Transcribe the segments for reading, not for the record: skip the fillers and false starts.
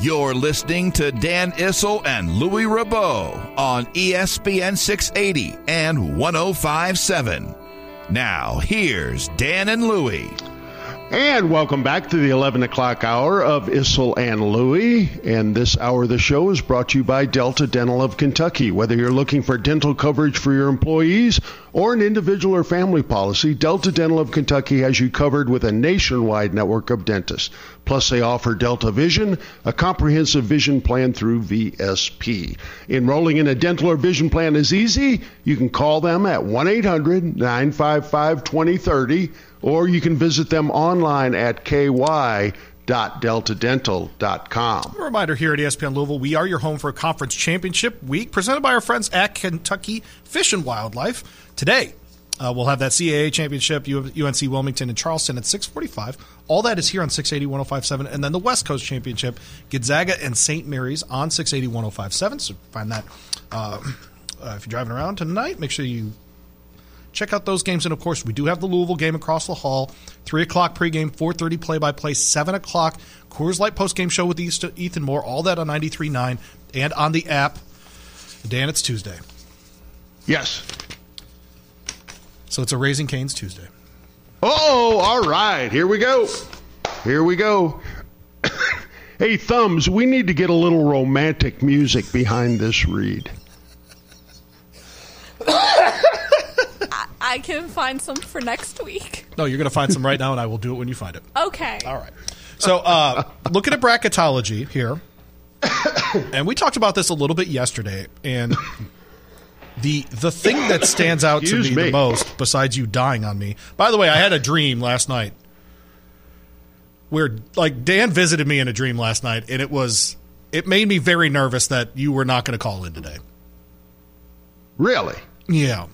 You're listening to Dan Issel and Louis Rebeau on ESPN 680 and 105.7. Now, here's Dan and Louis. And welcome back to the 11 o'clock hour of Issel and Louis. And this hour of the show is brought to you by Delta Dental of Kentucky. Whether you're looking for dental coverage for your employees or an individual or family policy, Delta Dental of Kentucky has you covered with a nationwide network of dentists. Plus, they offer Delta Vision, a comprehensive vision plan through VSP. Enrolling in a dental or vision plan is easy. You can call them at 1-800-955-2030, or you can visit them online at ky.deltadental.com. A reminder here at ESPN Louisville, we are your home for a conference championship week presented by our friends at Kentucky Fish and Wildlife. Today, we'll have that CAA championship, UNC Wilmington and Charleston at 6:45. All that is here on 680 105.7. And then the West Coast championship, Gonzaga and St. Mary's on 680 105.7. So find that if you're driving around tonight. Make sure you check out those games. And, of course, we do have the Louisville game across the hall, 3 o'clock pregame, 4:30 play-by-play, 7 o'clock Coors Light postgame show with Ethan Moore, all that on 93.9 and on the app. Dan, it's Tuesday. Yes. So it's a Raising Cane's Tuesday. Oh, all right. Here we go. Here we go. Hey, Thumbs, we need to get a little romantic music behind this read. I can find some for next week. No, you're going to find some right now, and I will do it when you find it. Okay. All right. So looking at bracketology here, and we talked about this a little bit yesterday, and the thing that stands out to me the most, besides you dying on me. By the way, I had a dream last night where, like, Dan visited me in a dream last night, and it made me very nervous that you were not going to call in today. Really? Yeah.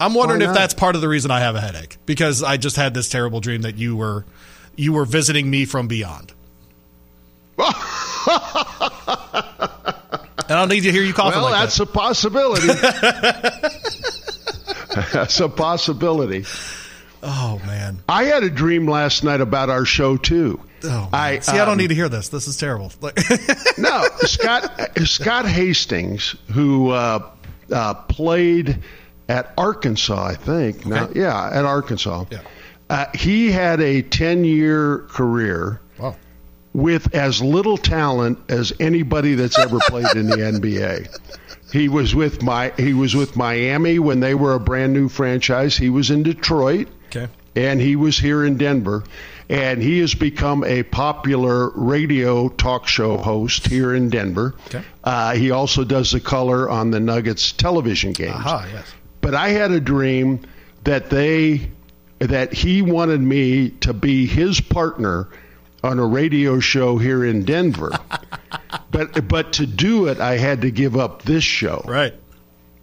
I'm wondering if that's part of the reason I have a headache, because I just had this terrible dream that you were visiting me from beyond. And I don't need to hear you coughing like that. Well, that's a possibility. That's a possibility. Oh, man. I had a dream last night about our show, too. Oh, I don't need to hear this. This is terrible. No, Scott Hastings, who played at Arkansas, I think. Okay. Now, yeah, at Arkansas. Yeah. He had a 10-year career with as little talent as anybody that's ever played in the NBA. He was with Miami when they were a brand new franchise. He was in Detroit. Okay. And he was here in Denver. And he has become a popular radio talk show host here in Denver. Okay. He also does the color on the Nuggets television games. Aha, yes. But I had a dream that he wanted me to be his partner on a radio show here in Denver. But to do it, I had to give up this show. Right.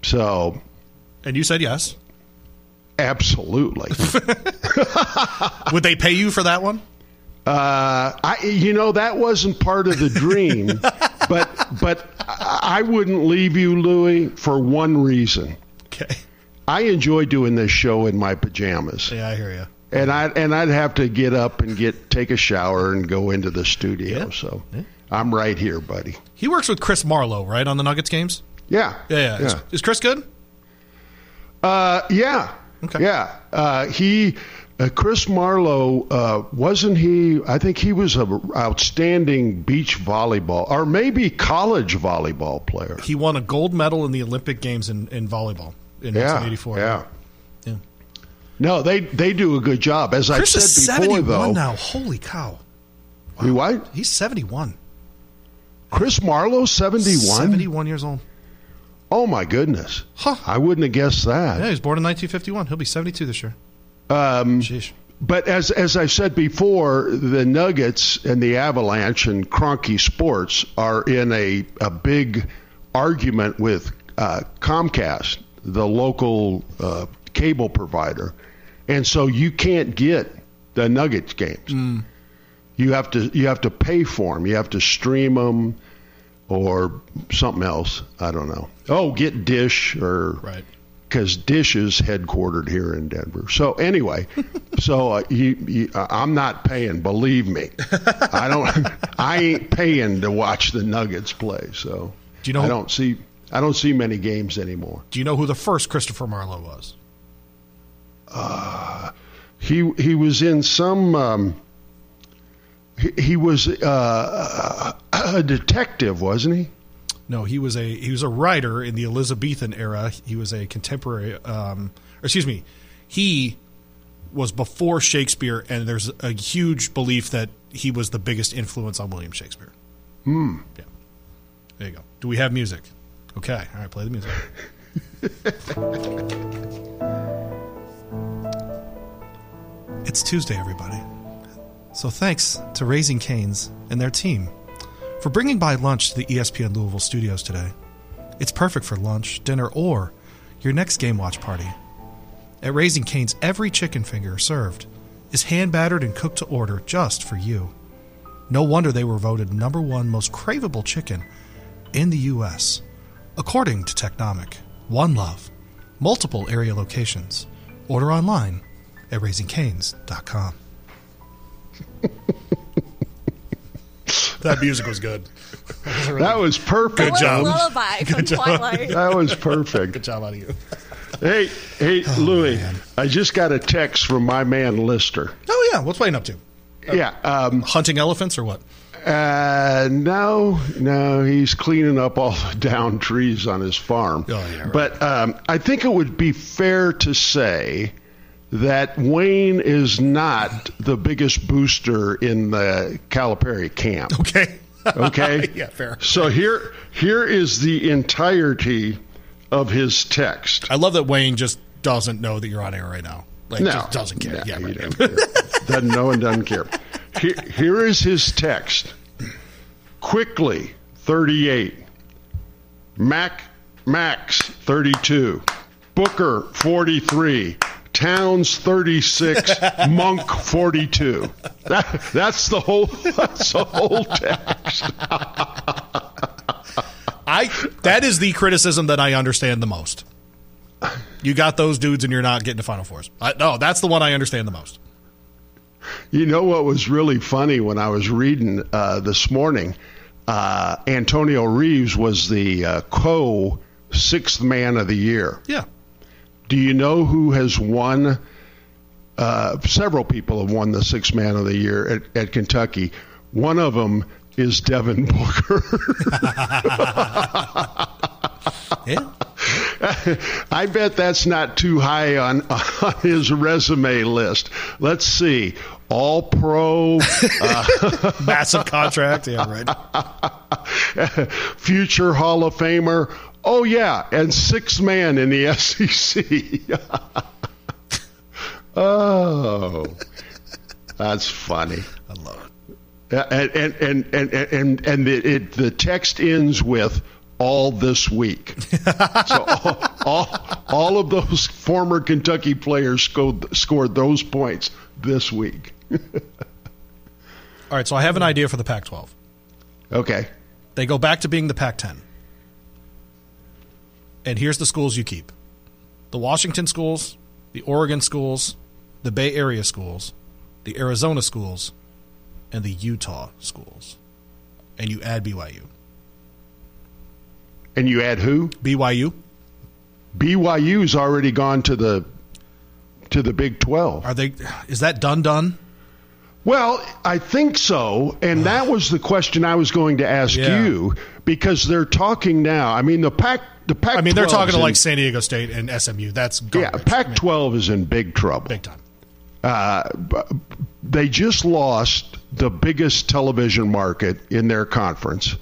So. And you said yes. Absolutely. Would they pay you for that one? That wasn't part of the dream, but I wouldn't leave you, Louis, for one reason. Okay. I enjoy doing this show in my pajamas. Yeah, I hear you. And I'd have to get up and take a shower and go into the studio. Yeah. So yeah. I'm right here, buddy. He works with Chris Marlowe, right, on the Nuggets games? Yeah. Yeah, yeah. Is Chris good? Yeah. Okay. Yeah. He Chris Marlowe, wasn't he? I think he was an outstanding beach volleyball or maybe college volleyball player. He won a gold medal in the Olympic Games in volleyball in 1984. Yeah. No, they do a good job. As Chris is 71 though, now. Holy cow! Wow. What? He's 71. Chris Marlowe, 71. 71 years old. Oh my goodness! Huh. I wouldn't have guessed that. Yeah, he was born in 1951. He'll be 72 this year. But as I said before, the Nuggets and the Avalanche and Cronky Sports are in a big argument with Comcast, the local cable provider, and so you can't get the Nuggets games. You have to pay for them. You have to stream them or something else. I don't know. Oh, get Dish or right. Because Dish is headquartered here in Denver. So anyway, I'm not paying. Believe me, I ain't paying to watch the Nuggets play. So I don't see many games anymore. Do you know who the first Christopher Marlowe was? He was in some. He was a detective, wasn't he? No, he was a writer in the Elizabethan era. He was a contemporary. He was before Shakespeare, and there's a huge belief that he was the biggest influence on William Shakespeare. Hmm. Yeah. There you go. Do we have music? Okay. All right. Play the music. It's Tuesday, everybody. So thanks to Raising Cane's and their team for bringing by lunch to the ESPN Louisville studios today. It's perfect for lunch, dinner, or your next game watch party. At Raising Cane's, every chicken finger served is hand-battered and cooked to order just for you. No wonder they were voted number one most craveable chicken in the U.S., according to Technomic. One love, multiple area locations. Order online at raisingcanes.com. That music was good. That was perfect. Good job. Lullaby from Twilight. That was perfect. Good job out of you. Hey, Louie, man. I just got a text from my man Lister. Oh yeah, what's Wayne up to? Hunting elephants or what? No, he's cleaning up all the downed trees on his farm. Oh yeah. Right. But I think it would be fair to say that Wayne is not the biggest booster in the Calipari camp. Okay? Yeah, fair. So here is the entirety of his text. I love that Wayne just doesn't know that you're on air right now. Just doesn't care. No, yeah, right. He doesn't care. Doesn't know and doesn't care. Here is his text. Quickly, 38. Max, 32. Booker, 43. Towns 36, Monk 42. That's the whole. That's the whole text. That is the criticism that I understand the most. You got those dudes, and you're not getting to Final Fours. That's the one I understand the most. You know what was really funny when I was reading this morning? Antonio Reeves was the co-sixth man of the year. Yeah. Do you know who has won? Several people have won the Sixth Man of the Year at Kentucky. One of them is Devin Booker. Yeah. I bet that's not too high on his resume list. Let's see. All pro. Massive contract. Yeah, right. Future Hall of Famer. Oh, yeah, and sixth man in the SEC. Oh, that's funny. I love it. And the text ends with all this week. So all of those former Kentucky players scored those points this week. All right, so I have an idea for the Pac-12. Okay. They go back to being the Pac-10. And here's the schools you keep. The Washington schools, the Oregon schools, the Bay Area schools, the Arizona schools, and the Utah schools. And you add BYU. And you add who? BYU. BYU's already gone to the to the Big 12. Is that done? Well, I think so, and that was the question I was going to ask you, because they're talking now. I mean, the Pac-12. I mean, they're talking to like San Diego State and SMU. That's garbage. Yeah, Pac-12 is in big trouble. Big time. They just lost the biggest television market in their conference.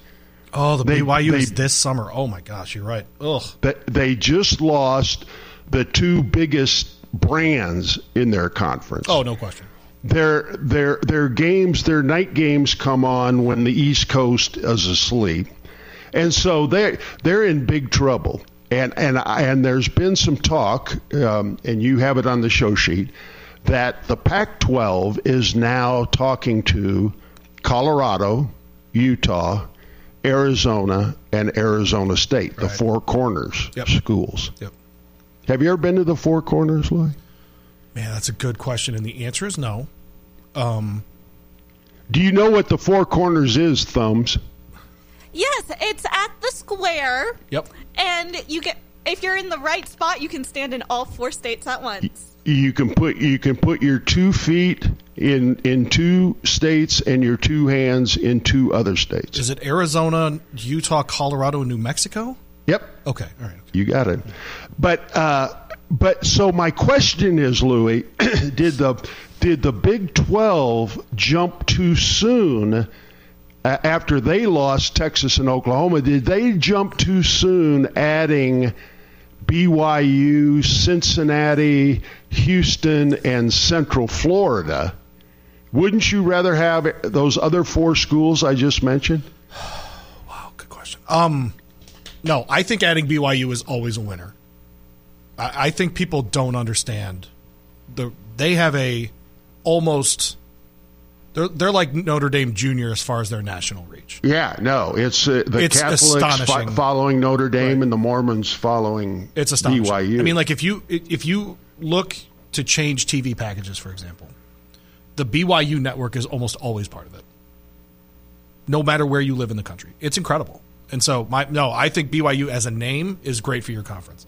Oh, BYU is this summer. Oh, my gosh, you're right. Ugh. They just lost the two biggest brands in their conference. Oh, no question. Their night games come on when the East Coast is asleep, and so they're in big trouble. And there's been some talk, and you have it on the show sheet, that the Pac-12 is now talking to Colorado, Utah, Arizona, and Arizona State, the Four Corners schools. Yep. Have you ever been to the Four Corners, Louis? Man, that's a good question, and the answer is no. Do you know what the Four Corners is, Thumbs? Yes, it's at the square. Yep. And if you're in the right spot, you can stand in all four states at once. You can put your 2 feet in two states and your two hands in two other states. Is it Arizona, Utah, Colorado, and New Mexico? Yep. Okay. All right. You got it. But so my question is, Louis, did the Big 12 jump too soon after they lost Texas and Oklahoma? Did they jump too soon adding BYU, Cincinnati, Houston, and Central Florida? Wouldn't you rather have those other four schools I just mentioned? Wow, good question. No, I think adding BYU is always a winner. I think people don't understand. They have they're like Notre Dame Junior as far as their national reach. Yeah, no, it's the it's Catholics following Notre Dame and the Mormons following BYU. I mean, like if you look to change TV packages, for example, the BYU network is almost always part of it, no matter where you live in the country. It's incredible, and so I think BYU as a name is great for your conference.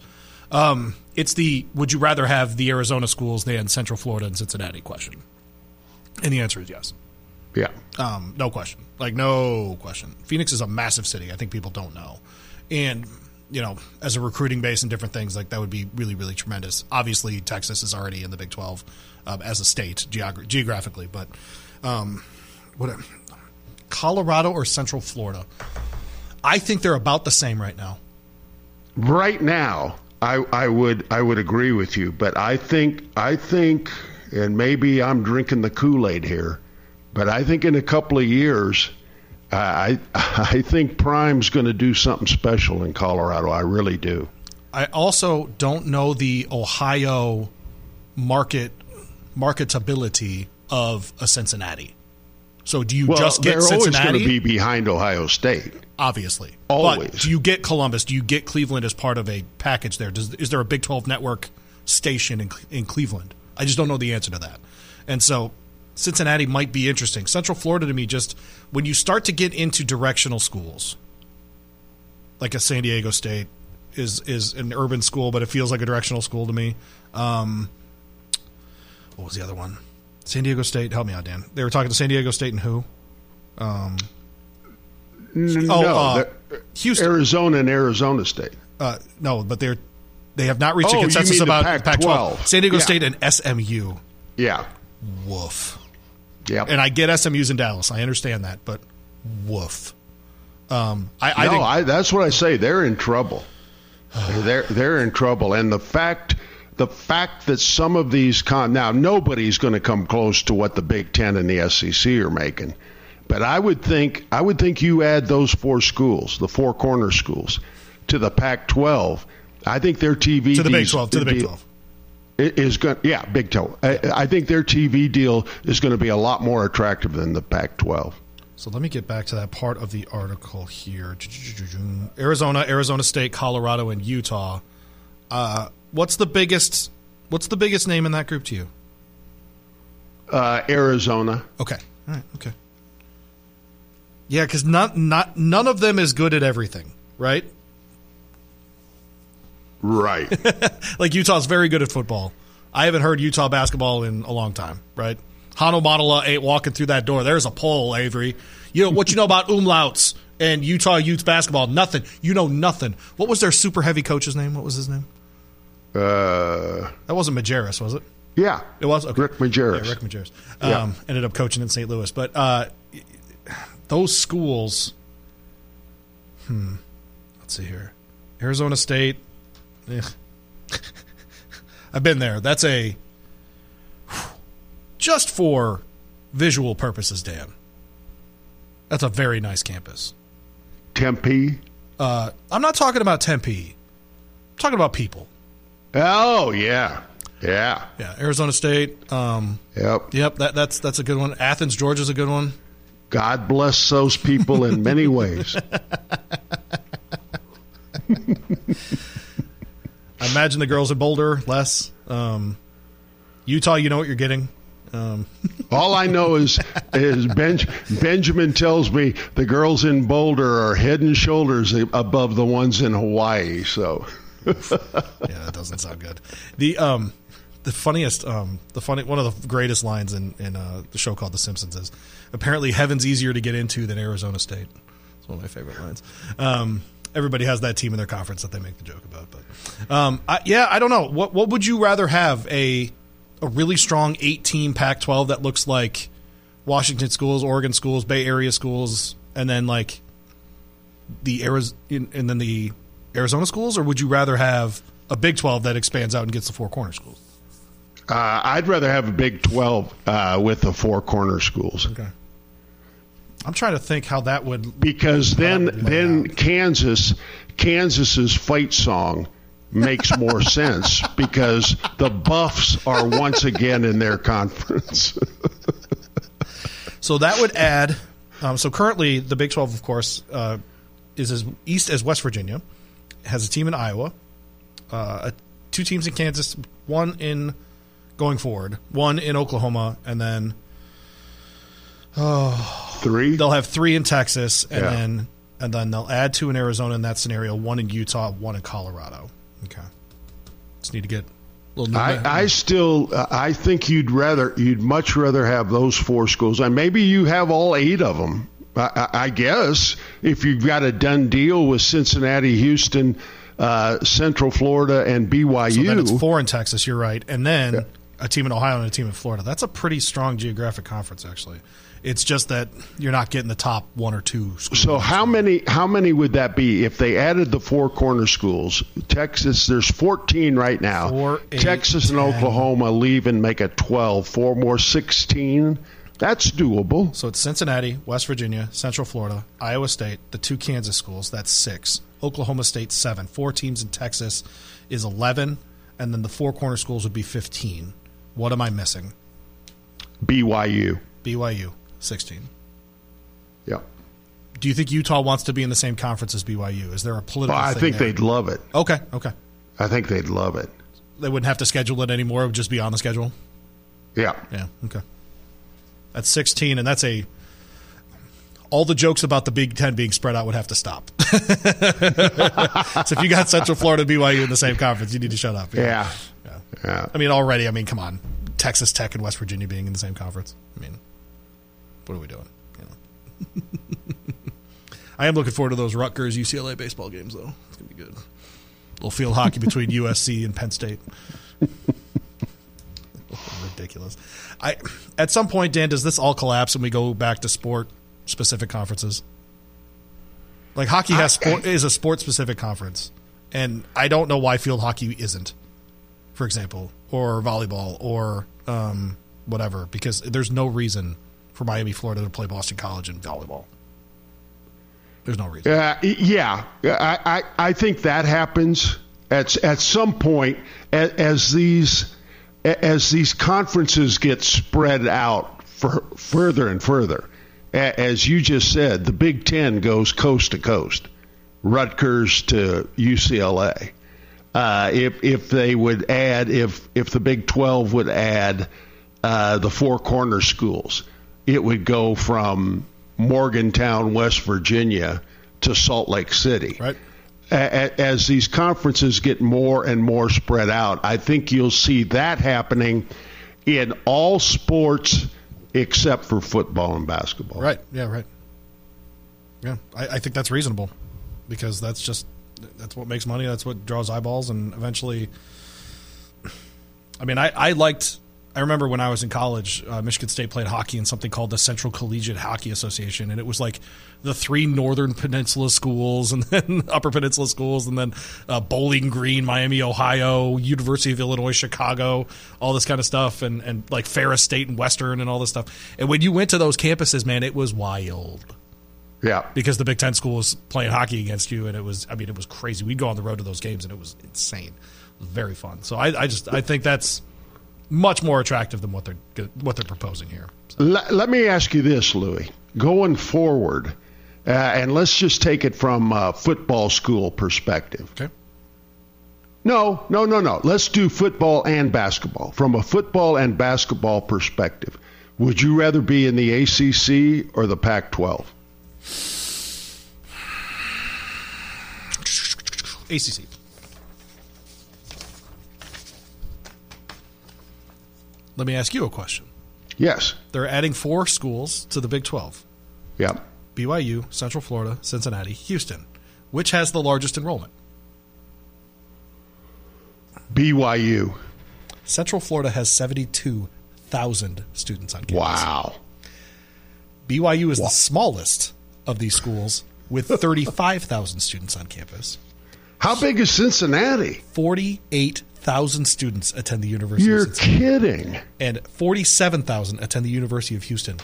It's the would you rather have the Arizona schools than Central Florida and Cincinnati question, and the answer is yes. Yeah. No question. Like no question. Phoenix is a massive city. I think people don't know, and as a recruiting base and different things like that would be really really tremendous. Obviously, Texas is already in the Big 12 as a state geographically, but Colorado or Central Florida, I think they're about the same right now. Right now. I would agree with you, but I think, and maybe I'm drinking the Kool-Aid here, but I think in a couple of years, I think Prime's going to do something special in Colorado. I really do. I also don't know the Ohio marketability of a Cincinnati. So do you just get Cincinnati? They're always going to be behind Ohio State. Obviously. Always. But do you get Columbus? Do you get Cleveland as part of a package there? Is there a Big 12 network station in Cleveland? I just don't know the answer to that. And so Cincinnati might be interesting. Central Florida to me, just when you start to get into directional schools, like a San Diego State is an urban school, but it feels like a directional school to me. What was the other one? San Diego State. Help me out, Dan. They were talking to San Diego State and who? Houston. Arizona and Arizona State. No, but they have not reached a consensus about the Pac-12. San Diego State and SMU. Yeah. Woof. Yep. And I get SMU's in Dallas. I understand that, but woof. That's what I say. They're in trouble. They're in trouble, and the fact that some of these now nobody's going to come close to what the Big Ten and the SEC are making, but I would think you add those four schools, the Four Corner schools, to the Pac-12. I think their TV to the Big 12 to the Big 12 is going. Yeah, Big 12. I think their TV deal is going to be a lot more attractive than the Pac-12. So let me get back to that part of the article here. Arizona, Arizona State, Colorado, and Utah. What's the biggest name in that group to you? Arizona. Okay. All right. Okay. Yeah, because none of them is good at everything, right? Right. Like Utah's very good at football. I haven't heard Utah basketball in a long time, right? Hano Manala ain't walking through that door. There's a poll, Avery. You know what you know about umlauts and Utah youth basketball? Nothing. You know nothing. What was their super heavy coach's name? What was his name? That wasn't Majerus, was it? Yeah. It was? Okay. Rick Majerus. Yeah, Rick Majerus. Ended up coaching in St. Louis. But those schools, let's see here. Arizona State. I've been there. That's a – just for visual purposes, Dan, that's a very nice campus. Tempe? I'm not talking about Tempe. I'm talking about people. Oh, yeah. Yeah. Yeah, Arizona State. Yep. Yep, that's a good one. Athens, Georgia's a good one. God bless those people in many ways. I imagine the girls at Boulder, Les. Utah, you know what you're getting. All I know is Benjamin tells me the girls in Boulder are head and shoulders above the ones in Hawaii. So, yeah, that doesn't sound good. The funniest, one of the greatest lines in the show called The Simpsons is apparently heaven's easier to get into than Arizona State. It's one of my favorite lines. Everybody has that team in their conference that they make the joke about. But I don't know. What would you rather have, a really strong 8-team Pac-12 that looks like Washington schools, Oregon schools, Bay Area schools, and then like the Arizona schools, or would you rather have a Big 12 that expands out and gets the Four Corner schools? I'd rather have a Big 12 with the Four Corner schools. Okay. I'm trying to think how that would, because then Kansas's fight song makes more sense because the Buffs are once again in their conference. So that would add. So currently, the Big 12, of course, is as east as West Virginia, has a team in Iowa, 2 teams in Kansas, one in Oklahoma, and then. Oh, 3? They'll have 3 in Texas, and then they'll add 2 in Arizona in that scenario, 1 in Utah, 1 in Colorado. Okay, just need to get a little. I think you'd much rather have those 4 schools, and maybe you have all 8 of them. I guess if you've got a done deal with Cincinnati, Houston, Central Florida, and BYU, so then it's 4 in Texas. You're right, and then a team in Ohio and a team in Florida. That's a pretty strong geographic conference, actually. It's just that you're not getting the top 1 or 2 schools. So how many would that be if they added the Four Corner schools? Texas, there's 14 right now. 4, 8, Texas 10. And Oklahoma leave and make a 12. 4 more, 16. That's doable. So it's Cincinnati, West Virginia, Central Florida, Iowa State, the 2 Kansas schools. That's 6. Oklahoma State, 7. 4 teams in Texas is 11. And then the Four Corner schools would be 15. What am I missing? BYU. 16. Yeah. Do you think Utah wants to be in the same conference as BYU? Is there a political thing? I think they'd love it. Okay. I think they'd love it. They wouldn't have to schedule it anymore. It would just be on the schedule? Yeah, okay. That's 16, and that's all the jokes about the Big Ten being spread out would have to stop. So if you got Central Florida and BYU in the same conference, you need to shut up. Yeah. I mean, come on. Texas Tech and West Virginia being in the same conference. I mean, what are we doing? Yeah. I am looking forward to those Rutgers UCLA baseball games, though. It's going to be good. A little field hockey between USC and Penn State. Ridiculous. At some point, Dan, does this all collapse and we go back to sport-specific conferences? Like hockey is a sport-specific conference, and I don't know why field hockey isn't, for example, or volleyball or whatever, because there's no reason for Miami, Florida to play Boston College in volleyball. There's no reason. I think that happens at some point as these conferences get spread out further and further. As you just said, the Big Ten goes coast to coast, Rutgers to UCLA. If they would add, if the Big 12 would add the Four Corner schools, it would go from Morgantown, West Virginia, to Salt Lake City. Right. as these conferences get more and more spread out, I think you'll see that happening in all sports except for football and basketball. Right. Yeah, right. Yeah, I think that's reasonable because that's what makes money. That's what draws eyeballs. And eventually, I mean, I remember when I was in college, Michigan State played hockey in something called the Central Collegiate Hockey Association. And it was like the three Northern Peninsula schools and then Upper Peninsula schools and then Bowling Green, Miami, Ohio, University of Illinois, Chicago, all this kind of stuff. And like Ferris State and Western and all this stuff. And when you went to those campuses, man, it was wild. Yeah. Because the Big Ten school was playing hockey against you. And it was crazy. We'd go on the road to those games and it was insane. It was very fun. So I think that's much more attractive than what they're proposing here. So. Let me ask you this, Louis. Going forward, and let's just take it from a football school perspective. Okay. No. Let's do football and basketball. From a football and basketball perspective, would you rather be in the ACC or the Pac-12? ACC. Let me ask you a question. Yes. They're adding four schools to the Big 12. Yep. BYU, Central Florida, Cincinnati, Houston. Which has the largest enrollment? BYU. Central Florida has 72,000 students on campus. Wow. BYU is the smallest of these schools with 35,000 students on campus. How big is Cincinnati? 48,000 students attend the University of Cincinnati. You're kidding. And 47,000 attend the University of Houston.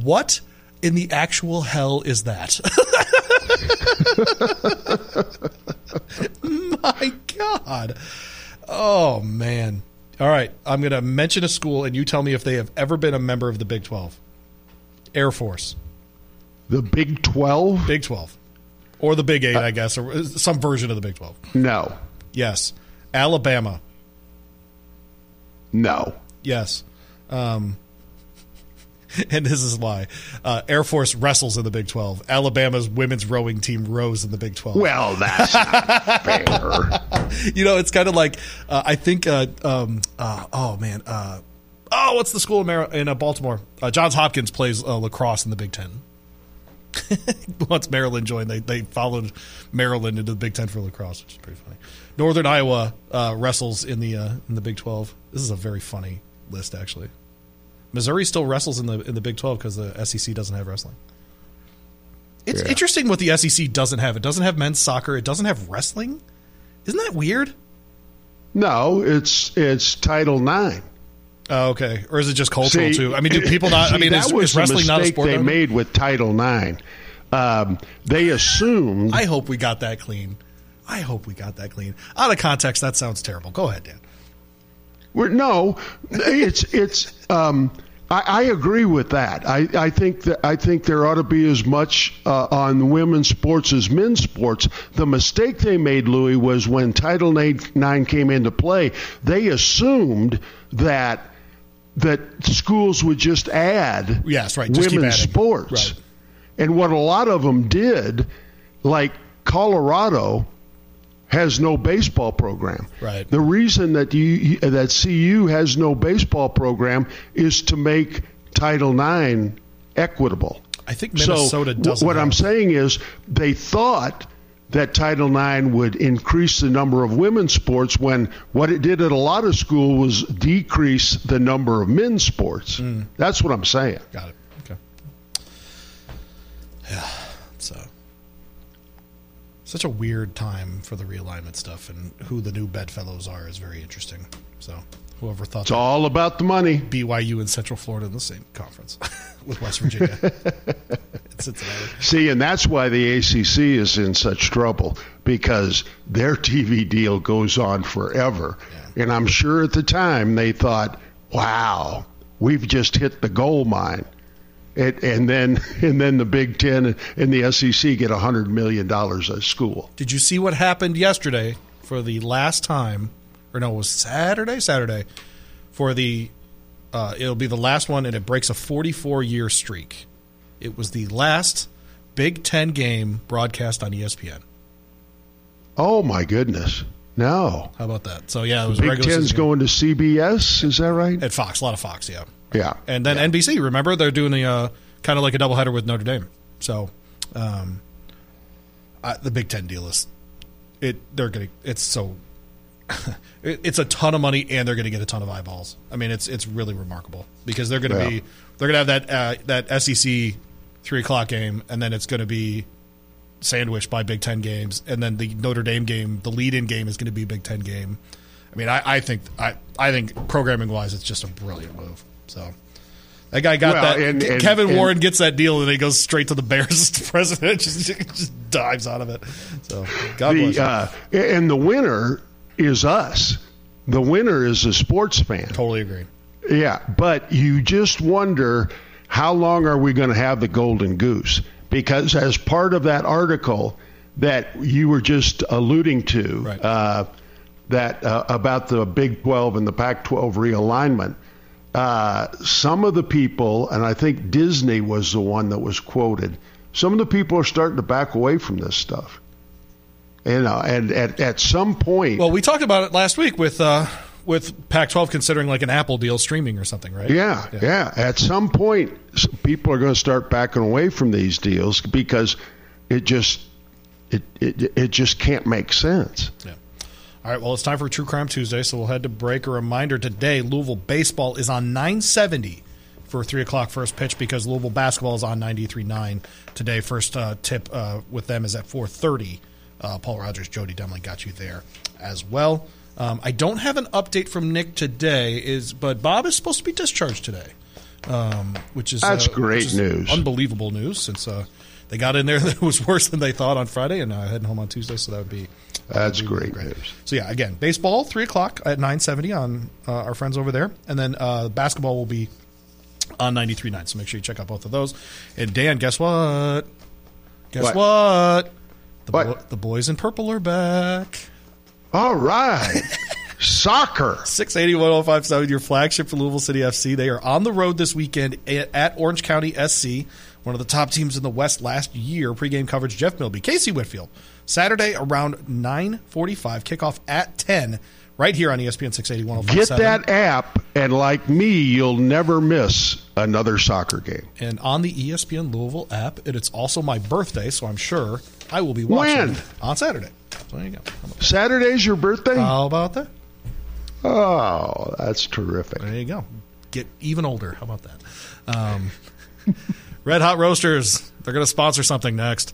What in the actual hell is that? My God. Oh, man. All right. I'm going to mention a school, and you tell me if they have ever been a member of the Big 12. Air Force. The Big 12? Big 12. Or the Big 8, I guess, or some version of the Big 12. No. Yes. Alabama. No. Yes. And this is why. Air Force wrestles in the Big 12. Alabama's women's rowing team rows in the Big 12. Well, that's not fair. You know, it's kind of like, I think, oh, man. Oh, what's the school in Baltimore? Johns Hopkins plays lacrosse in the Big 10. Once Maryland joined, they followed Maryland into the Big 10 for lacrosse, which is pretty funny. Northern Iowa wrestles in the Big 12. This is a very funny list, actually. Missouri still wrestles in the Big 12 because the SEC doesn't have wrestling. It's interesting what the SEC doesn't have. It doesn't have men's soccer. It doesn't have wrestling. Isn't that weird? No, it's Title IX. Oh, okay. Or is it just cultural, too? I mean, do people not... is wrestling not a sport? That was a mistake they made with Title IX. They assumed... I hope we got that clean. Out of context, that sounds terrible. Go ahead, Dan. I agree with that. I think there ought to be as much on women's sports as men's sports. The mistake they made, Louis, was when Title IX came into play, they assumed that... schools would just add women's sports. Right. And what a lot of them did, like Colorado has no baseball program. Right. The reason that CU has no baseball program is to make Title IX equitable. I think Minnesota doesn't. What I'm saying is they thought that Title IX would increase the number of women's sports when what it did at a lot of schools was decrease the number of men's sports. Mm. That's what I'm saying. Got it. Okay. Yeah. So such a weird time for the realignment stuff, and who the new bedfellows are is very interesting. So whoever thought it's all about the money. BYU and Central Florida in the same conference with West Virginia. See, and that's why the ACC is in such trouble, because their TV deal goes on forever. Yeah. And I'm sure at the time they thought, wow, we've just hit the gold mine. And then the Big Ten and the SEC get $100 million a school. Did you see what happened yesterday for the last time? Or no, it was Saturday. For the it'll be the last one, and it breaks a 44-year streak. It was the last Big Ten game broadcast on ESPN. Oh, my goodness. No. How about that? So, yeah, it was Big regular Ten's season. Going to CBS, is that right? At Fox, a lot of Fox, yeah. Yeah. And then NBC, remember? They're doing the kind of like a doubleheader with Notre Dame. So, the Big Ten deal is it's a ton of money, and they're going to get a ton of eyeballs. I mean, it's really remarkable because they're going to be they're going to have that SEC 3:00 game, and then it's going to be sandwiched by Big Ten games, and then the Notre Dame game, the lead-in game, is going to be a Big Ten game. I mean, I think programming-wise, it's just a brilliant move. So that guy got that. And Kevin Warren gets that deal, and he goes straight to the Bears president, just dives out of it. So God bless you. And the winner is us. The winner is a sports fan. Totally agree. Yeah, but you just wonder how long are we going to have the golden goose? Because as part of that article that you were just alluding to, right, that about the Big 12 and the Pac-12 realignment, some of the people, and I think Disney was the one that was quoted, some of the people are starting to back away from this stuff. You know, and at some point... Well, we talked about it last week with Pac-12 considering like an Apple deal streaming or something, right? Yeah. At some point, people are going to start backing away from these deals because it just can't make sense. Yeah. All right, well, it's time for True Crime Tuesday, so we'll head to break. A reminder today, Louisville baseball is on 970 for 3 o'clock first pitch because Louisville basketball is on 93.9 today. First tip with them is at 4:30. Paul Rogers, Jody Demling got you there as well. I don't have an update from Nick today, but Bob is supposed to be discharged today, which is news, unbelievable news. Since they got in there, that was worse than they thought on Friday, and heading home on Tuesday. So that would be great news. So yeah, again, baseball 3:00 at 970 on our friends over there, and then basketball will be on 93.9. So make sure you check out both of those. And Dan, guess what? What? The boys in purple are back. All right. Soccer. 680 105.7, your flagship for Louisville City FC. They are on the road this weekend at Orange County SC, one of the top teams in the West last year. Pre-game coverage, Jeff Milby, Casey Whitfield. Saturday around 9:45, kickoff at 10, right here on ESPN 680 105.7. Get that app, and like me, you'll never miss another soccer game. And on the ESPN Louisville app, it's also my birthday, so I'm sure I will be watching on Saturday. So there you go. Saturday's your birthday? How about that? Oh, that's terrific. There you go. Get even older. How about that? Red Hot Roasters, they're going to sponsor something next.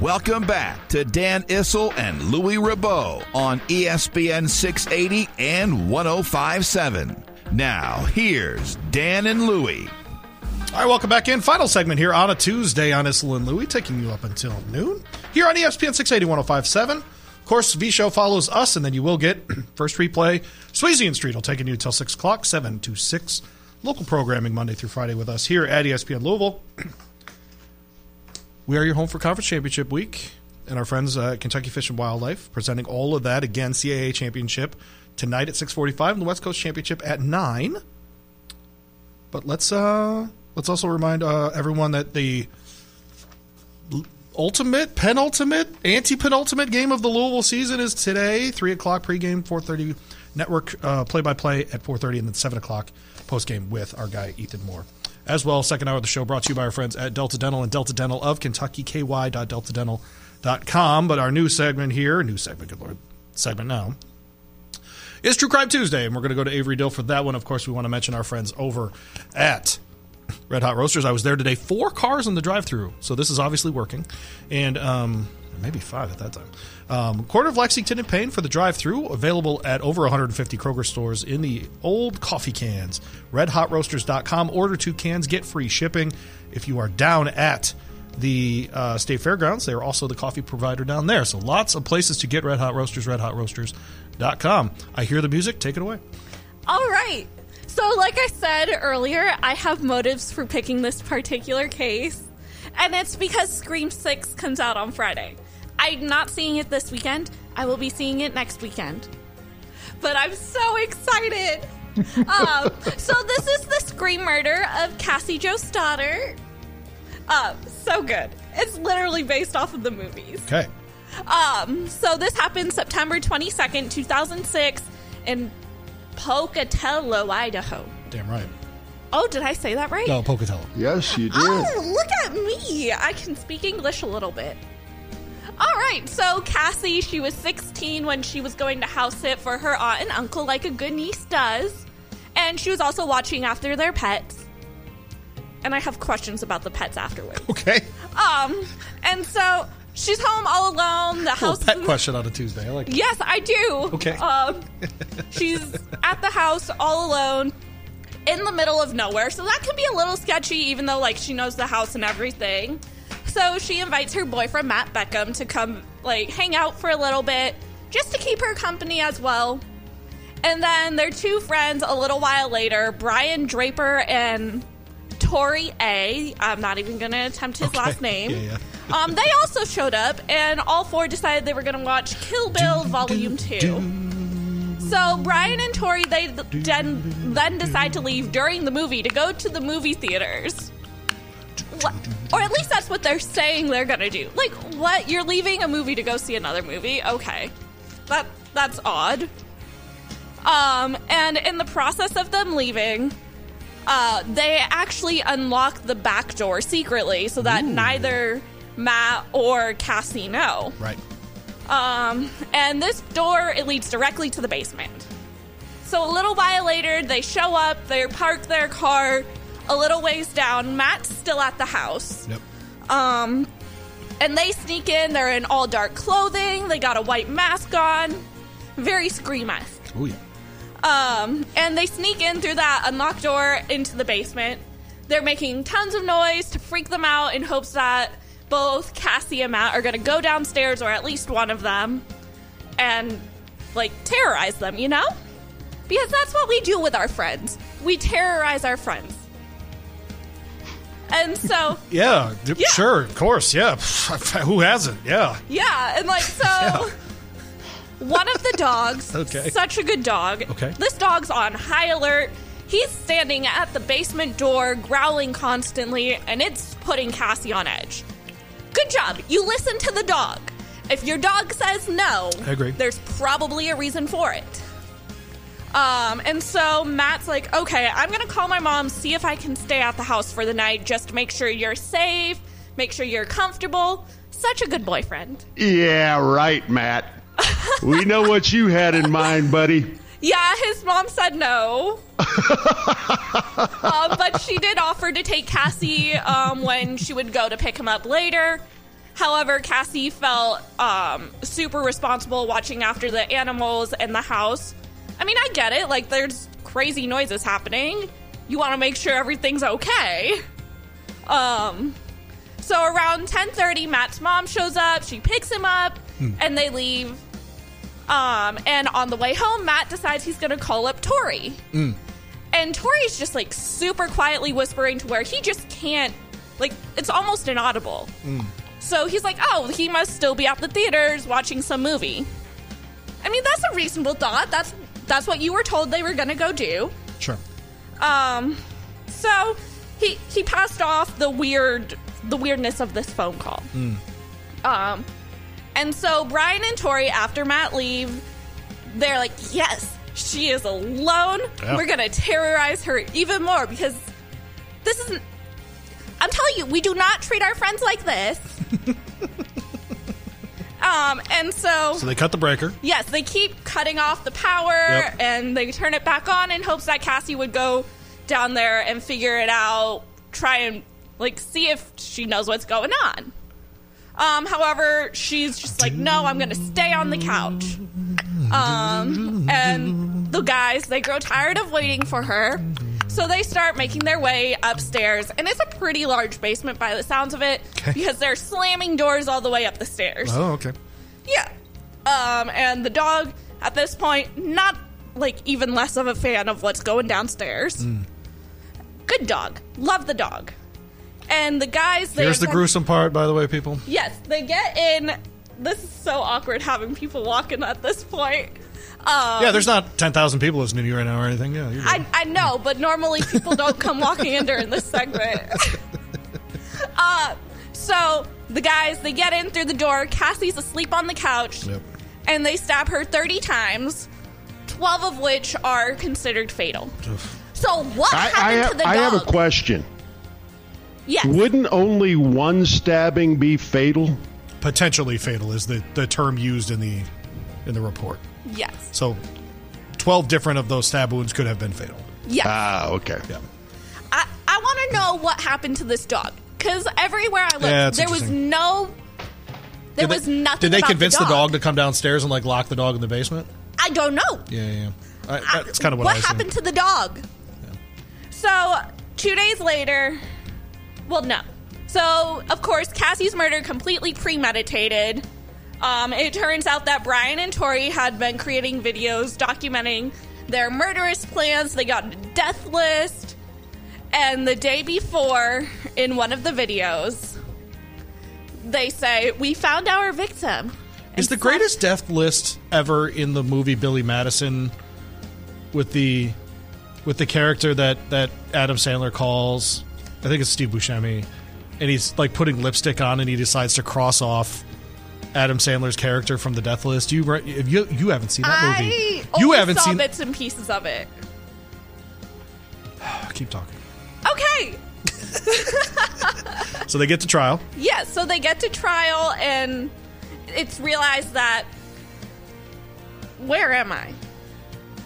Welcome back to Dan Issel and Louis Rebeau on ESPN 680 and 105.7. Now, here's Dan and Louis. All right, welcome back in. Final segment here on a Tuesday on Issel and Louis, taking you up until noon here on ESPN 680, 105.7. Of course, V-Show follows us, and then you will get first replay. Swazian Street will take you until 6 o'clock, 7 to 6. Local programming Monday through Friday with us here at ESPN Louisville. We are your home for Conference Championship Week, and our friends at Kentucky Fish and Wildlife presenting all of that. Again, CAA Championship tonight at 6:45 and the West Coast Championship at 9. But let's also remind everyone that the ultimate, penultimate, anti-penultimate game of the Louisville season is today, 3 o'clock pregame, 4:30 network play-by-play at 4:30, and then 7 o'clock postgame with our guy Ethan Moore. As well, second hour of the show brought to you by our friends at Delta Dental and Delta Dental of Kentucky, ky.deltadental.com. But our new segment now, is True Crime Tuesday. And we're going to go to Avery Dill for that one. Of course, we want to mention our friends over at Red Hot Roasters. I was there today. 4 cars in the drive-thru, so this is obviously working. And maybe 5 at that time. Corner of Lexington and Payne for the drive-thru, available at over 150 Kroger stores in the old coffee cans. RedHotRoasters.com. Order 2 cans, get free shipping. If you are down at the State Fairgrounds, they are also the coffee provider down there. So lots of places to get Red Hot Roasters, RedHotRoasters.com. I hear the music. Take it away. All right. So like I said earlier, I have motives for picking this particular case, and it's because Scream 6 comes out on Friday. I'm not seeing it this weekend, I will be seeing it next weekend. But I'm so excited. So this is the Scream Murder of Cassie Jo Stoddard. So good. It's literally based off of the movies. Okay. So this happened September 22nd, 2006 in Pocatello, Idaho. Damn right. Oh, did I say that right? No, Pocatello. Yes, you did. Oh, look at me. I can speak English a little bit. All right, so Cassie, she was 16 when she was going to house sit for her aunt and uncle like a good niece does. And she was also watching after their pets. And I have questions about the pets afterwards. Okay. And so she's home all alone. The house. A pet question on a Tuesday. I like it. Yes, I do. Okay. She's at the house all alone in the middle of nowhere. So that can be a little sketchy, even though like she knows the house and everything. So she invites her boyfriend, Matt Beckham, to come, like, hang out for a little bit, just to keep her company as well. And then their two friends a little while later, Brian Draper and Tori A. I'm not even going to attempt his last name. Yeah, yeah. They also showed up, and all four decided they were going to watch Kill Bill Volume 2. So Brian and Tori, they then decide to leave during the movie to go to the movie theaters. Or at least that's what they're saying they're going to do. Like, what? You're leaving a movie to go see another movie? Okay. That's odd. And in the process of them leaving, they actually unlock the back door secretly so that neither Matt or Cassie know. Right. And this door, it leads directly to the basement. So a little while later, they show up, they park their car a little ways down. Matt's still at the house. Yep. And they sneak in. They're in all dark clothing. They got a white mask on. Very Scream-esque. Oh, yeah. And they sneak in through that unlocked door into the basement. They're making tons of noise to freak them out in hopes that both Cassie and Matt are going to go downstairs, or at least one of them, and, like, terrorize them, you know? Because that's what we do with our friends. We terrorize our friends. And so... Yeah, sure, of course, yeah. Who hasn't? Yeah. Yeah, and like, so... Yeah. One of the dogs, okay. Such a good dog. Okay. This dog's on high alert. He's standing at the basement door, growling constantly, and it's putting Cassie on edge. Good job. You listen to the dog. If your dog says no... I agree. There's probably a reason for it. And so Matt's like, okay, I'm going to call my mom, see if I can stay at the house for the night, just to make sure you're safe, make sure you're comfortable. Such a good boyfriend. Yeah, right, Matt. We know what you had in mind, buddy. Yeah, his mom said no. But she did offer to take Cassie when she would go to pick him up later. However, Cassie felt super responsible watching after the animals and the house. I mean, I get it. Like, there's crazy noises happening. You want to make sure everything's okay. So around 10:30, Matt's mom shows up. She picks him up, and they leave. And on the way home, Matt decides he's going to call up Tori. And Tori's just, like, super quietly whispering to where he just can't. Like, it's almost inaudible. So he's like, oh, he must still be at the theaters watching some movie. I mean, that's a reasonable thought. That's what you were told they were going to go do. Sure. So he passed off the weirdness of this phone call. And so Brian and Tori, after Matt leave, they're like, yes, she is alone. Yeah. We're going to terrorize her even more because this isn't... I'm telling you, we do not treat our friends like this. And so they cut the breaker. Yes, they keep cutting off the power, and they turn it back on in hopes that Cassie would go down there and figure it out, try and, like, see if she knows what's going on. However, she's just like, no, I'm going to stay on the couch. And the guys, they grow tired of waiting for her, so they start making their way upstairs. And it's a pretty large basement by the sounds of it, because they're slamming doors all the way up the stairs. Oh, okay. Yeah. And the dog, at this point, not, like, even less of a fan of what's going downstairs. Good dog. Love the dog. And the guys... Here's the gruesome part, by the way, people. Yes. They get in this is so awkward having people walking at this point. Yeah, there's not 10,000 people listening to you right now or anything. Yeah, I know, but normally people don't come walking in during this segment. So the guys, they get in through the door. Cassie's asleep on the couch, yep. And they stab her 30 times, 12 of which are considered fatal. Oof. So what happened to the dog? I have a question. Yes. Wouldn't only one stabbing be fatal? Potentially fatal is the term used in the report. Yes. So 12 different of those stab wounds could have been fatal. Yes. Ah, okay. Yeah. I want to know what happened to this dog. Because everywhere I looked, there was nothing. Did they convince the dog to come downstairs and like lock the dog in the basement? I don't know. Yeah. That's kind of what I was thinking. What happened to the dog? Yeah. So 2 days later, well, no. So of course, Cassie's murder completely premeditated. It turns out that Brian and Tori had been creating videos documenting their murderous plans. They got a death list. And the day before, in one of the videos, they say, "We found our victim." Is the greatest death list ever in the movie Billy Madison with the character that Adam Sandler calls, I think it's Steve Buscemi, and he's like putting lipstick on and he decides to cross off Adam Sandler's character from the death list? You haven't seen that movie. I only saw bits and pieces of it. Keep talking. Okay. So they get to trial. Yes, yeah, so they get to trial, and it's realized that, where am I?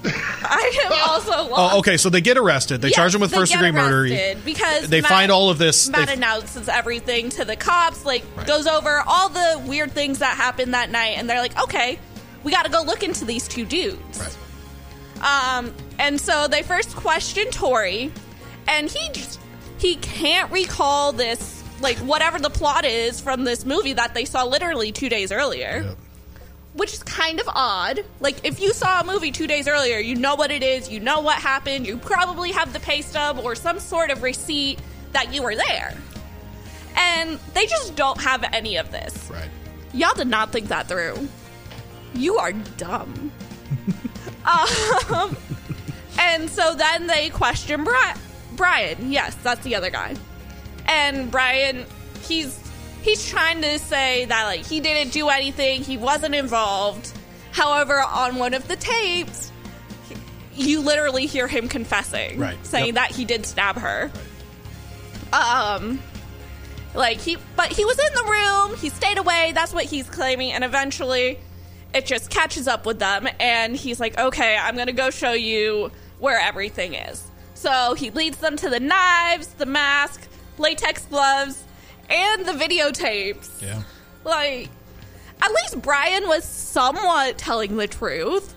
I am also lost. Oh, okay, so they get arrested. They charge them with first-degree murder. Because they find all of this. Matt announces everything to the cops, goes over all the weird things that happened that night, and they're like, okay, we got to go look into these two dudes. Right. And so they first question Tori, and he can't recall this, whatever the plot is from this movie that they saw literally 2 days earlier, yep. Which is kind of odd. If you saw a movie 2 days earlier, you know what it is, you know what happened, you probably have the pay stub or some sort of receipt that you were there. And they just don't have any of this. Right. Y'all did not think that through. You are dumb. And so then they question Brian. Yes, that's the other guy. And Brian, he's trying to say that he didn't do anything, he wasn't involved. However, on one of the tapes, you literally hear him confessing, right. Saying that he did stab her. Right. He was in the room. He stayed away. That's what he's claiming. And eventually, it just catches up with them, and he's like, okay, I'm going to go show you where everything is. So he leads them to the knives, the mask, latex gloves, and the videotapes. Yeah. At least Brian was somewhat telling the truth.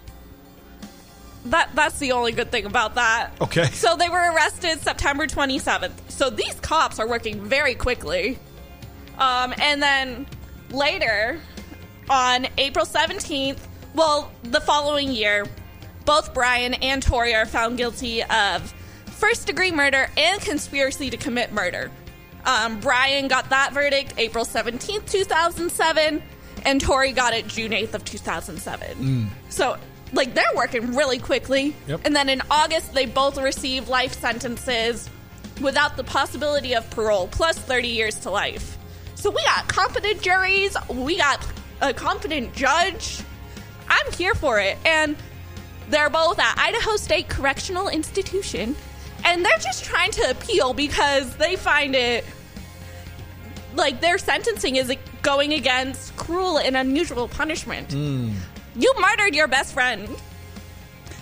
That's the only good thing about that. Okay. So they were arrested September 27th. So these cops are working very quickly. And then later, on April 17th, the following year, both Brian and Tori are found guilty of first-degree murder and conspiracy to commit murder. Brian got that verdict April 17th, 2007, and Tori got it June 8th of 2007. Mm. So, they're working really quickly. Yep. And then in August, they both received life sentences without the possibility of parole, plus 30 years to life. So we got competent juries. We got a competent judge. I'm here for it. And they're both at Idaho State Correctional Institution, and they're just trying to appeal because they find it their sentencing is going against cruel and unusual punishment. Mm. You murdered your best friend.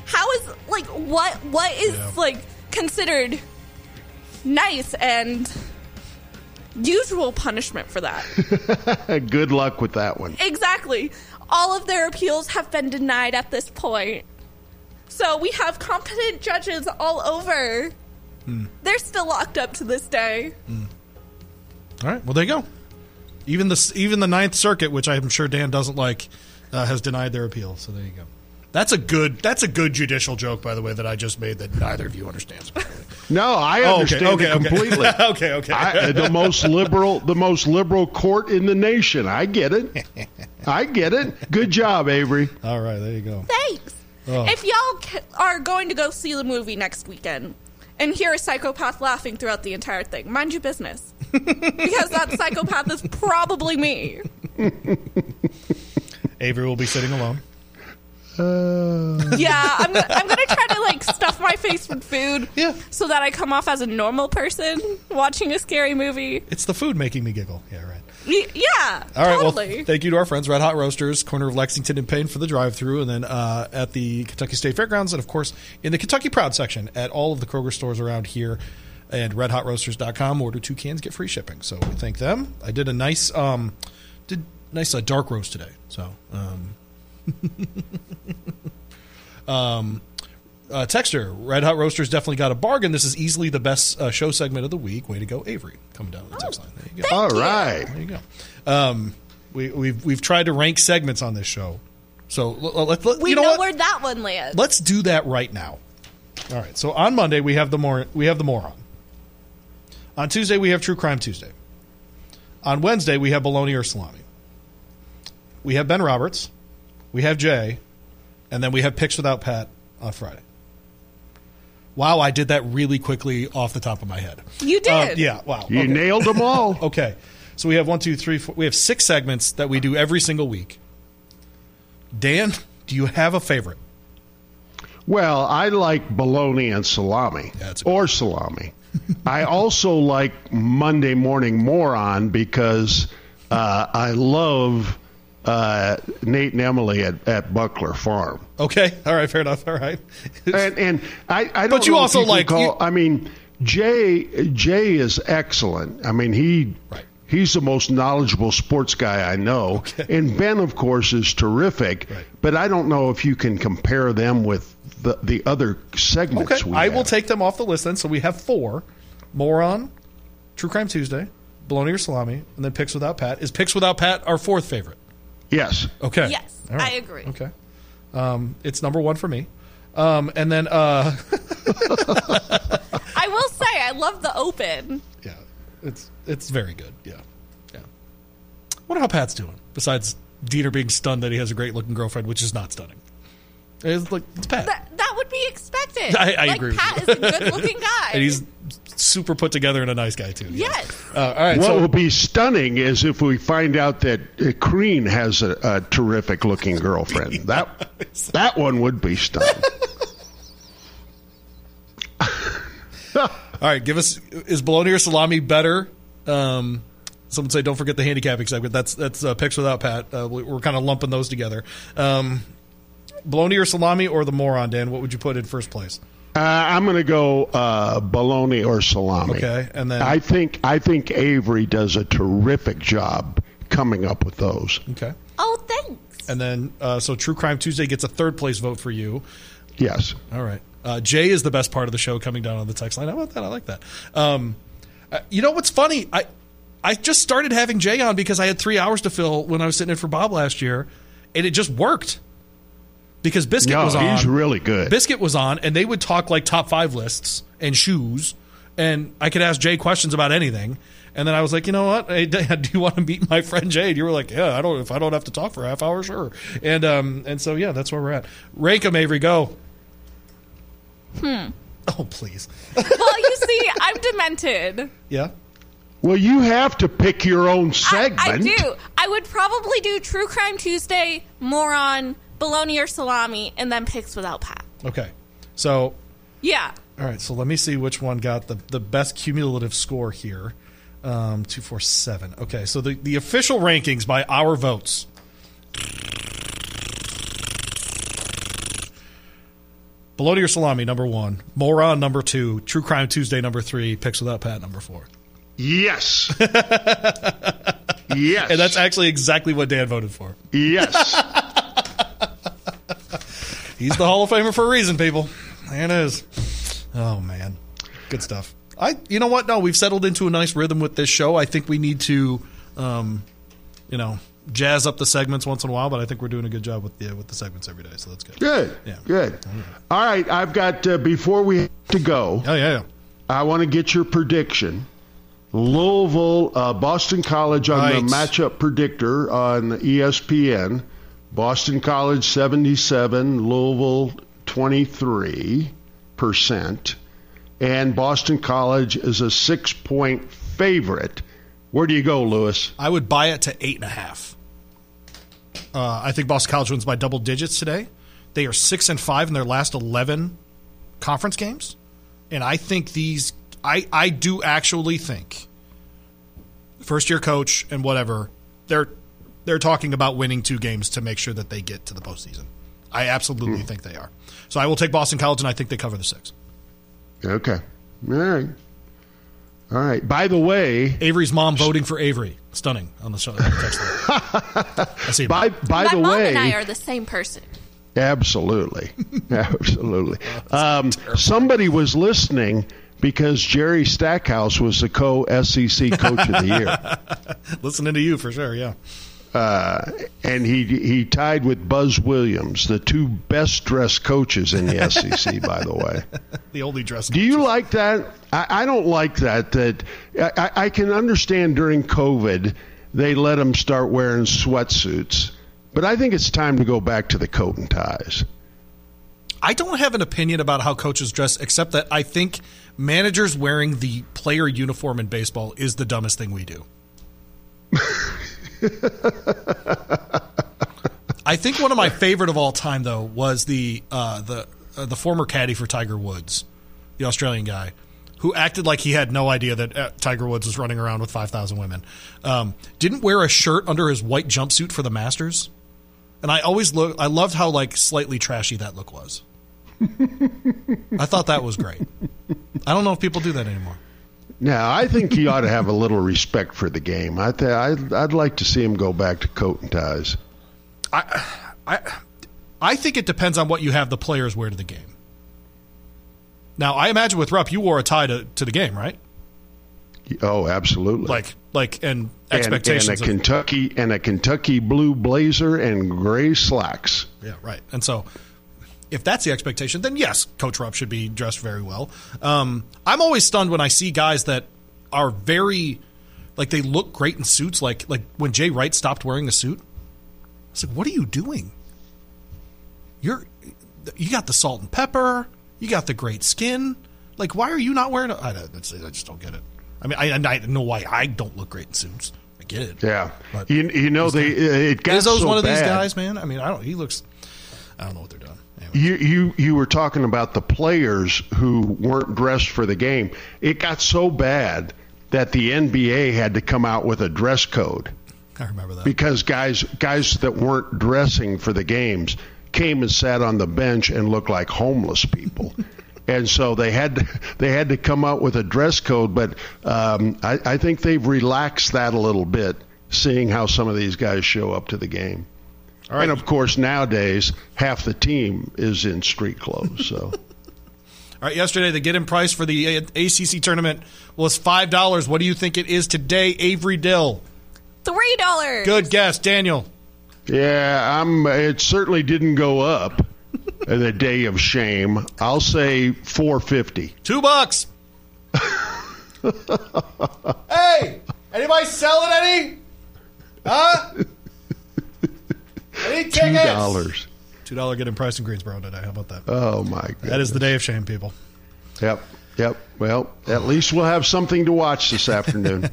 How is what is considered nice and usual punishment for that? Good luck with that one. Exactly. All of their appeals have been denied at this point. So we have competent judges all over. Mm. They're still locked up to this day. Mm. All right. Well, there you go. Even the Ninth Circuit, which I'm sure Dan doesn't like, has denied their appeal. So there you go. That's a good judicial joke, by the way, that I just made that neither of you understands. No, I understand completely. Okay. The most liberal court in the nation. I get it. Good job, Avery. All right, there you go. Thanks. Oh. If y'all are going to go see the movie next weekend and hear a psychopath laughing throughout the entire thing, mind your business. Because that psychopath is probably me. Avery will be sitting alone. Yeah, I'm gonna try to stuff my face with food, so that I come off as a normal person watching a scary movie. It's the food making me giggle. Yeah, right. Yeah. All right. Totally. Well, thank you to our friends, Red Hot Roasters, corner of Lexington and Payne for the drive-through, and then at the Kentucky State Fairgrounds, and of course in the Kentucky Proud section at all of the Kroger stores around here, and RedHotRoasters.com. Order 2 cans, get free shipping. So we thank them. I did a nice dark roast today. So. Texter, Red Hot Roasters definitely got a bargain. This is easily the best show segment of the week. Way to go, Avery, coming down the text line. There you go. All right, there you go. We've tried to rank segments on this show, so let's know where that one lands. Let's do that right now. All right. So on Monday we have the moron. On Tuesday we have True Crime Tuesday. On Wednesday we have Bologna or Salami. We have Ben Roberts. We have Jay, and then we have Picks Without Pat on Friday. Wow, I did that really quickly off the top of my head. You did? Yeah, wow. You nailed them all. Okay. So we have 1, 2, 3, 4. We have 6 segments that we do every single week. Dan, do you have a favorite? Well, I like bologna and salami, or salami. I also like Monday Morning Moron because I love... Nate and Emily at Buckler Farm. Okay, all right, fair enough. All right, and I don't. But you know also like. Jay is excellent. I mean, he's the most knowledgeable sports guy I know, and Ben, of course, is terrific. Right. But I don't know if you can compare them with the other segments. Okay, I will take them off the list then. So we have 4: Moron, True Crime Tuesday, Bologna or Salami, and then Picks Without Pat. Is Picks Without Pat our 4th favorite? Yes. Okay. Yes, right. I agree. Okay. It's number 1 for me. And then... I will say, I love the open. Yeah. It's very good. Yeah. Yeah. I wonder how Pat's doing, besides Dieter being stunned that he has a great-looking girlfriend, which is not stunning. It's Pat. That would be expected. I agree. Pat is a good-looking guy. And he's super put together and a nice guy, too. Yes. All right, what will be stunning is if we find out that Crean has a terrific-looking girlfriend. That one would be stunning. All right, give us – is bologna or salami better? Someone say don't forget the handicapping segment. That's Picks Without Pat. We're kind of lumping those together. Bologna or salami or the moron, Dan? What would you put in first place? I'm going to go bologna or salami. Okay, and then I think Avery does a terrific job coming up with those. Okay. Oh, thanks. And then so True Crime Tuesday gets a 3rd place vote for you. Yes. All right. Jay is the best part of the show coming down on the text line. How about that? I like that. You know what's funny? I just started having Jay on because I had 3 hours to fill when I was sitting in for Bob last year, and it just worked. Because Biscuit was on. He's really good. Biscuit was on, and they would talk like top 5 lists and shoes, and I could ask Jay questions about anything. And then I was like, you know what? Hey, do you want to meet my friend Jay? And you were like, yeah, if I don't have to talk for a half hour, sure. And so, yeah, that's where we're at. Rank them, Avery, go. Oh, please. Well, you see, I'm demented. Yeah. Well, you have to pick your own segment. I do. I would probably do True Crime Tuesday, Moron, bologna or salami, and then Picks Without Pat. Okay. So. Yeah. All right. So let me see which one got the best cumulative score here. 247. Okay. So the official rankings by our votes. Bologna or salami, number 1. Moron, number 2. True Crime Tuesday, number 3. Picks Without Pat, number 4. Yes. Yes. And that's actually exactly what Dan voted for. Yes. He's the Hall of Famer for a reason, people. There it is. Oh, man. Good stuff. You know what? No, we've settled into a nice rhythm with this show. I think we need to, jazz up the segments once in a while, but I think we're doing a good job with the segments every day, so that's good. Good. Yeah. Good. All right. I've got, before we have to go. Oh, yeah. I want to get your prediction. Louisville, Boston College on the matchup predictor on ESPN. Boston College 77, Louisville 23%. And Boston College is a 6-point favorite. Where do you go, Louis? I would buy it to 8.5. I think Boston College wins by double digits today. They are 6-5 in their last 11 conference games. And I think these – I do actually think first-year coach and whatever, they're talking about winning two games to make sure that they get to the postseason. I absolutely think they are. So I will take Boston College, and I think they cover the 6. Okay. All right. All right. By the way, Avery's mom voting for Avery. Stunning on the show. I see. By the way, my mom and I are the same person. Absolutely. Absolutely. Somebody was listening because Jerry Stackhouse was the co-SEC coach of the year. Listening to you for sure, yeah. And he tied with Buzz Williams, the two best-dressed coaches in the SEC, by the way. The only dressed coaches. Do you like that? I don't like that. I can understand during COVID they let them start wearing sweatsuits. But I think it's time to go back to the coat and ties. I don't have an opinion about how coaches dress, except that I think managers wearing the player uniform in baseball is the dumbest thing we do. I think one of my favorite of all time, though, was the former caddy for Tiger Woods, the Australian guy, who acted like he had no idea that Tiger Woods was running around with 5,000 women. Didn't wear a shirt under his white jumpsuit for the Masters, and I loved how like slightly trashy that look was. I thought that was great. I don't know if people do that anymore. Now, I think he ought to have a little respect for the game. I'd like to see him go back to coat and ties. I think it depends on what you have the players wear to the game. Now, I imagine with Rupp, you wore a tie to the game, right? Oh, absolutely. Like and expectations and a Kentucky blue blazer and gray slacks. Yeah, right. And so, if that's the expectation, then yes, Coach Rupp should be dressed very well. I'm always stunned when I see guys that are very, like they look great in suits. Like when Jay Wright stopped wearing a suit, I was like, "What are you doing? You got the salt and pepper, you got the great skin. Like, why are you not wearing? I just don't get it. I mean, I know why I don't look great in suits. I get it. Yeah, but you know it got so bad. Izzo's one of these guys, man. I mean, I don't know what they're doing. You were talking about the players who weren't dressed for the game. It got so bad that the NBA had to come out with a dress code. I remember that. Because guys that weren't dressing for the games came and sat on the bench and looked like homeless people. And so they had to come out with a dress code, but I think they've relaxed that a little bit, seeing how some of these guys show up to the game. All right. And, of course, nowadays, half the team is in street clothes. So, all right, yesterday, the get-in price for the ACC tournament was $5. What do you think it is today, Avery Dill? $3. Good guess. Daniel? Yeah, it certainly didn't go up the day of shame. I'll say $4.50. $2. Hey, anybody selling any? Huh? $2. $2 getting price in Greensboro today. How about that? Oh, my God. That is the day of shame, people. Yep. Well, at least we'll have something to watch this afternoon.